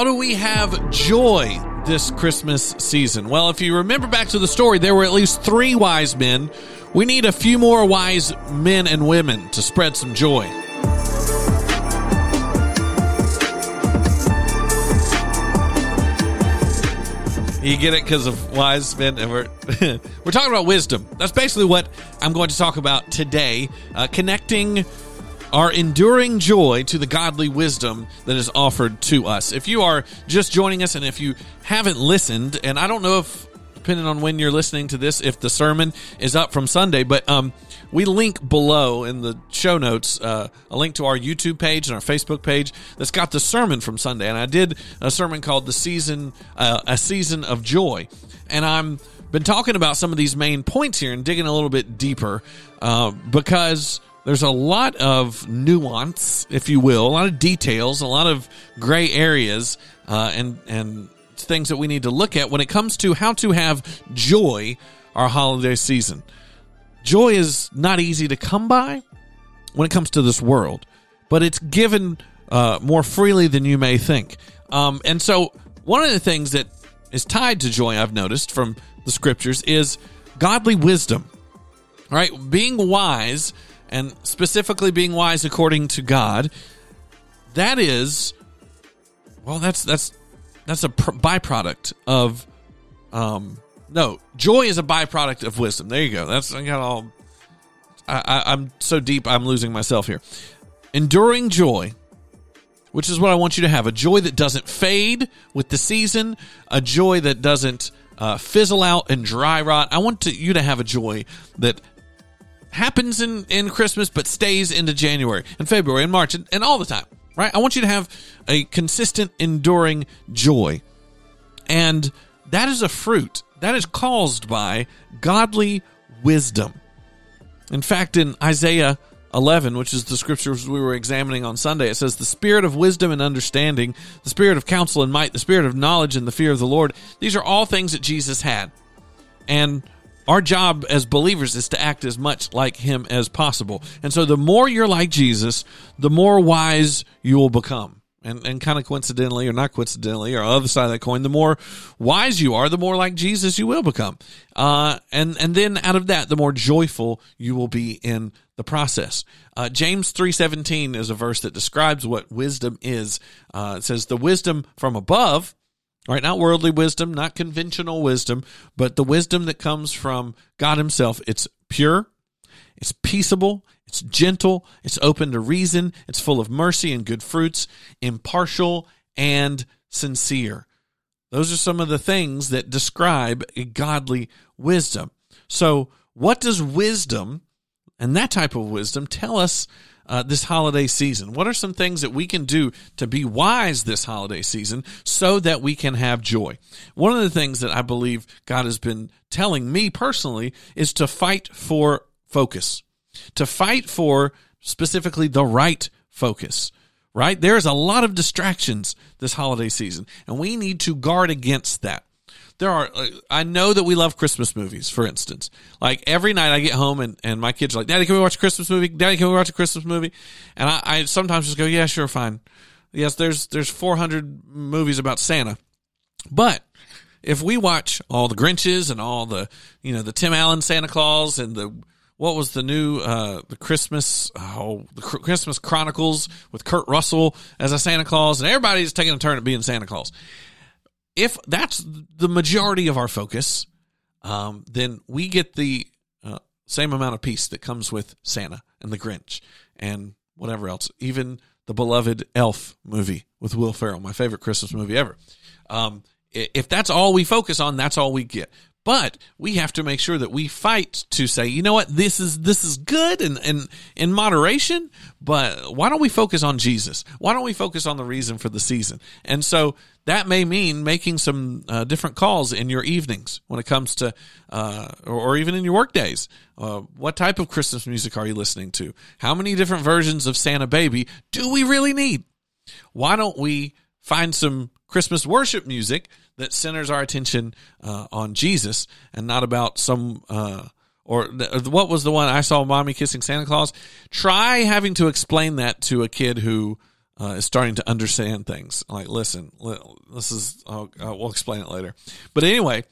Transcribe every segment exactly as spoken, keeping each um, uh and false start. how do we have joy this Christmas season? Well, if you remember back to the story, there were at least three wise men. We need a few more wise men and women to spread some joy. You get it because of wise men. We're, we're talking about wisdom. That's basically what I'm going to talk about today, uh, connecting our enduring joy to the godly wisdom that is offered to us. If you are just joining us and if you haven't listened, and I don't know if, depending on when you're listening to this, if the sermon is up from Sunday, but um, we link below in the show notes uh, a link to our YouTube page and our Facebook page that's got the sermon from Sunday. And I did a sermon called "The Season, uh, A Season of Joy." And I'm been talking about some of these main points here and digging a little bit deeper uh, because there's a lot of nuance, if you will, a lot of details, a lot of gray areas, uh, and and things that we need to look at when it comes to how to have joy our holiday season. Joy is not easy to come by when it comes to this world, but it's given uh, more freely than you may think. Um, and so one of the things that is tied to joy, I've noticed from the scriptures, is godly wisdom, right? Being wise, and specifically being wise according to God, that is, well, that's that's that's a pr- byproduct of, um, no, joy is a byproduct of wisdom. There you go. That's I got all. I, I, I'm so deep, I'm losing myself here. Enduring joy, which is what I want you to have, a joy that doesn't fade with the season, a joy that doesn't uh, fizzle out and dry rot. I want to, you to have a joy that happens in, in Christmas, but stays into January and February and March and, and all the time, right? I want you to have a consistent, enduring joy. And that is a fruit that is caused by godly wisdom. In fact, in Isaiah eleven, which is the scriptures we were examining on Sunday, it says, "The spirit of wisdom and understanding, the spirit of counsel and might, the spirit of knowledge and the fear of the Lord," these are all things that Jesus had. And our job as believers is to act as much like him as possible. And so the more you're like Jesus, the more wise you will become. And and kind of coincidentally or not coincidentally or other side of that coin, the more wise you are, the more like Jesus you will become. Uh, and, and then out of that, the more joyful you will be in the process. Uh, James three seventeen is a verse that describes what wisdom is. Uh, it says, "The wisdom from above," all right, not worldly wisdom, not conventional wisdom, but the wisdom that comes from God himself. "It's pure, it's peaceable, it's gentle, it's open to reason, it's full of mercy and good fruits, impartial and sincere." Those are some of the things that describe a godly wisdom. So what does wisdom, and that type of wisdom, tell us Uh, this holiday season? What are some things that we can do to be wise this holiday season so that we can have joy? One of the things that I believe God has been telling me personally is to fight for focus, to fight for specifically the right focus, right? There's a lot of distractions this holiday season, and we need to guard against that. There are, I know that we love Christmas movies, for instance. Like every night I get home and, and my kids are like, "Daddy, can we watch a Christmas movie? Daddy, can we watch a Christmas movie?" And I, I sometimes just go, "Yeah, sure, fine." Yes, there's there's four hundred movies about Santa. But if we watch all the Grinches and all the, you know, the Tim Allen Santa Claus and the, what was the new, uh, the Christmas, oh, the Christmas Chronicles with Kurt Russell as a Santa Claus, and everybody's taking a turn at being Santa Claus. If that's the majority of our focus, um, then we get the uh, same amount of peace that comes with Santa and the Grinch and whatever else, even the beloved Elf movie with Will Ferrell, my favorite Christmas movie ever. Um, if that's all we focus on, that's all we get. But we have to make sure that we fight to say, you know what, this is this is good and, and in moderation, but why don't we focus on Jesus? Why don't we focus on the reason for the season? And so that may mean making some uh, different calls in your evenings when it comes to, uh, or, or even in your work days. Uh, what type of Christmas music are you listening to? How many different versions of Santa Baby do we really need? Why don't we find some Christmas worship music that centers our attention uh, on Jesus and not about some, uh, or th- what was the one I saw, Mommy Kissing Santa Claus? Try having to explain that to a kid who uh, is starting to understand things. Like, listen, this is, I'll, I'll, we'll explain it later. But anyway,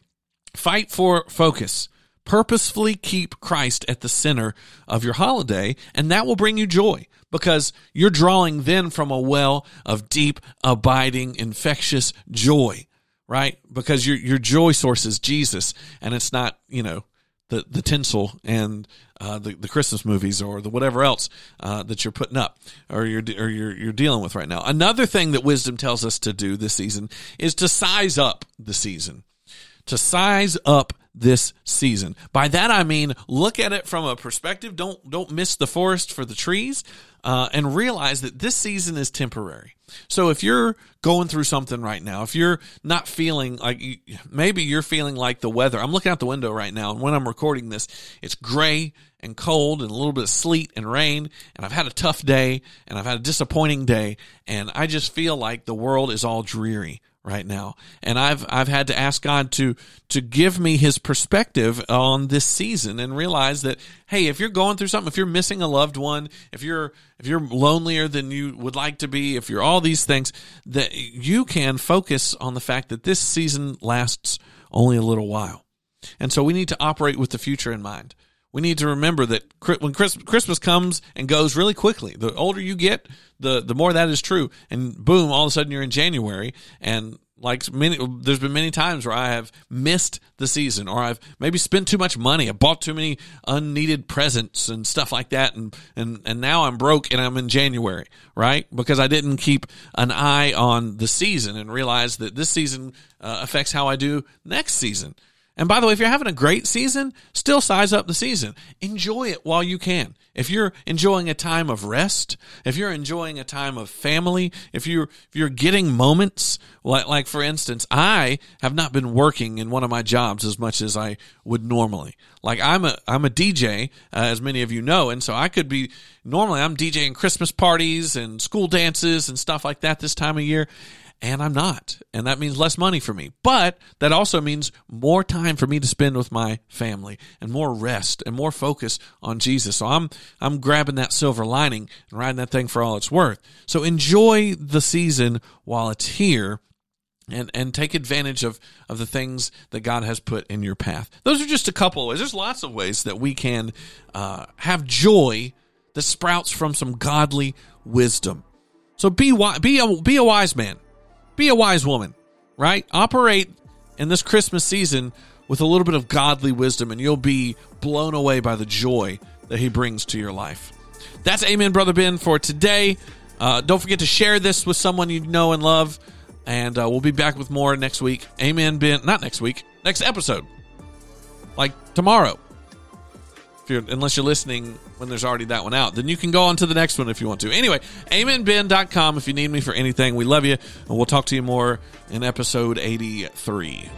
fight for focus. Purposefully keep Christ at the center of your holiday, and that will bring you joy because you're drawing then from a well of deep, abiding, infectious joy, right? Because your your joy source is Jesus, and it's not, you know, the, the tinsel and uh, the, the Christmas movies or the whatever else uh, that you're putting up or you're or you're you're dealing with right now. Another thing that wisdom tells us to do this season is to size up the season. To size up this season. By that I mean look at it from a perspective. Don't don't miss the forest for the trees, uh, and realize that this season is temporary. So if you're going through something right now, if you're not feeling like you, maybe you're feeling like the weather. I'm looking out the window right now, and when I'm recording this, it's gray and cold and a little bit of sleet and rain, and I've had a tough day and I've had a disappointing day, and I just feel like the world is all dreary right now. And I've I've had to ask God to to give me his perspective on this season and realize that, hey, if you're going through something, if you're missing a loved one, if you're if you're lonelier than you would like to be, if you're all these things, that you can focus on the fact that this season lasts only a little while. And so we need to operate with the future in mind. We need to remember that when Christmas comes and goes really quickly, the older you get, the the more that is true. And boom, all of a sudden you're in January. And like many, there's been many times where I have missed the season, or I've maybe spent too much money. I bought too many unneeded presents and stuff like that. And, and, and now I'm broke and I'm in January, right? Because I didn't keep an eye on the season and realize that this season uh, affects how I do next season. And by the way, if you're having a great season, still size up the season. Enjoy it while you can. If you're enjoying a time of rest, if you're enjoying a time of family, if you're if you're getting moments, like, like for instance, I have not been working in one of my jobs as much as I would normally. Like I'm a I'm a D J, uh, as many of you know, and so I could be normally I'm DJing Christmas parties and school dances and stuff like that this time of year. And I'm not, and that means less money for me. But that also means more time for me to spend with my family and more rest and more focus on Jesus. So I'm I'm grabbing that silver lining and riding that thing for all it's worth. So enjoy the season while it's here and, and take advantage of, of the things that God has put in your path. Those are just a couple of ways. There's lots of ways that we can uh, have joy that sprouts from some godly wisdom. So be wi- be a, be a wise man. Be a wise woman, right? Operate in this Christmas season with a little bit of godly wisdom, and you'll be blown away by the joy that he brings to your life. That's Amen, Brother Ben, for today. Uh, don't forget to share this with someone you know and love, and uh, we'll be back with more next week. Amen, Ben. Not next week. Next episode. Like tomorrow. If you're, unless you're listening when there's already that one out, then you can go on to the next one if you want to. Anyway, amen ben dot com if you need me for anything. We love you, and we'll talk to you more in episode eighty-three.